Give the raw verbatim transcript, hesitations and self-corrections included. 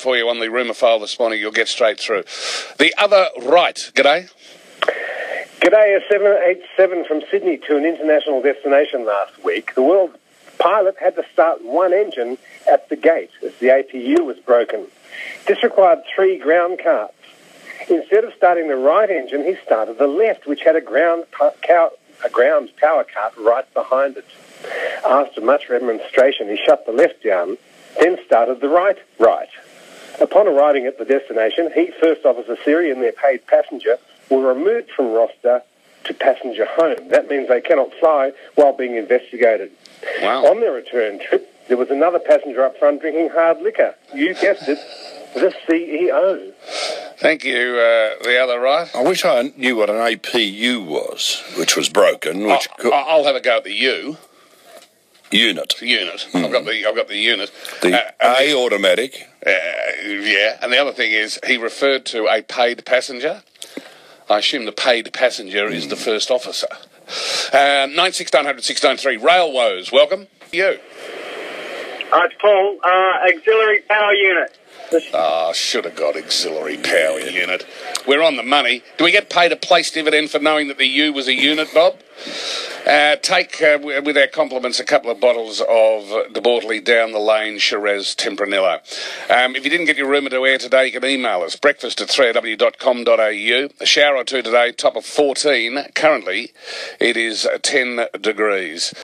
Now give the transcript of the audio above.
For you on the rumour file this morning, you'll get straight through. The other right. G'day. G'day, a seven eighty-seven from Sydney to an international destination last week. The world's pilot had to start one engine at the gate as the A P U was broken. This required three ground carts. Instead of starting the right engine, he started the left, which had a ground, cow, a ground power cart right behind it. After much remonstration, he shut the left down, then started the right right. Upon arriving at the destination, he, First Officer Siri and their paid passenger were removed from roster to passenger home. That means they cannot fly while being investigated. Wow. On their return trip, there was another passenger up front drinking hard liquor. You guessed it, the C E O. Thank you, uh, the other right. I wish I knew what an A P U was, which was broken. Which oh, co- I'll have a go at the U. Unit. Unit. Mm. I've got the I've got the unit. The uh, A the, automatic. Uh, yeah. And the other thing is he referred to a paid passenger. I assume the paid passenger mm. is the first officer. Uh, nine six nine hundred six nine three. Railwoes, welcome. You. Uh, it's Paul. Uh, auxiliary power unit. Ah, oh, should have got auxiliary power unit. We're on the money. Do we get paid a place dividend for knowing that the U was a unit, Bob? Uh, take, uh, with our compliments, a couple of bottles of De Bortoli down the lane, Cherez Tempranillo. Um, if you didn't get your rumour to air today, you can email us, breakfast at three a w dot com dot a u. A shower or two today, top of fourteen. Currently, it is ten degrees.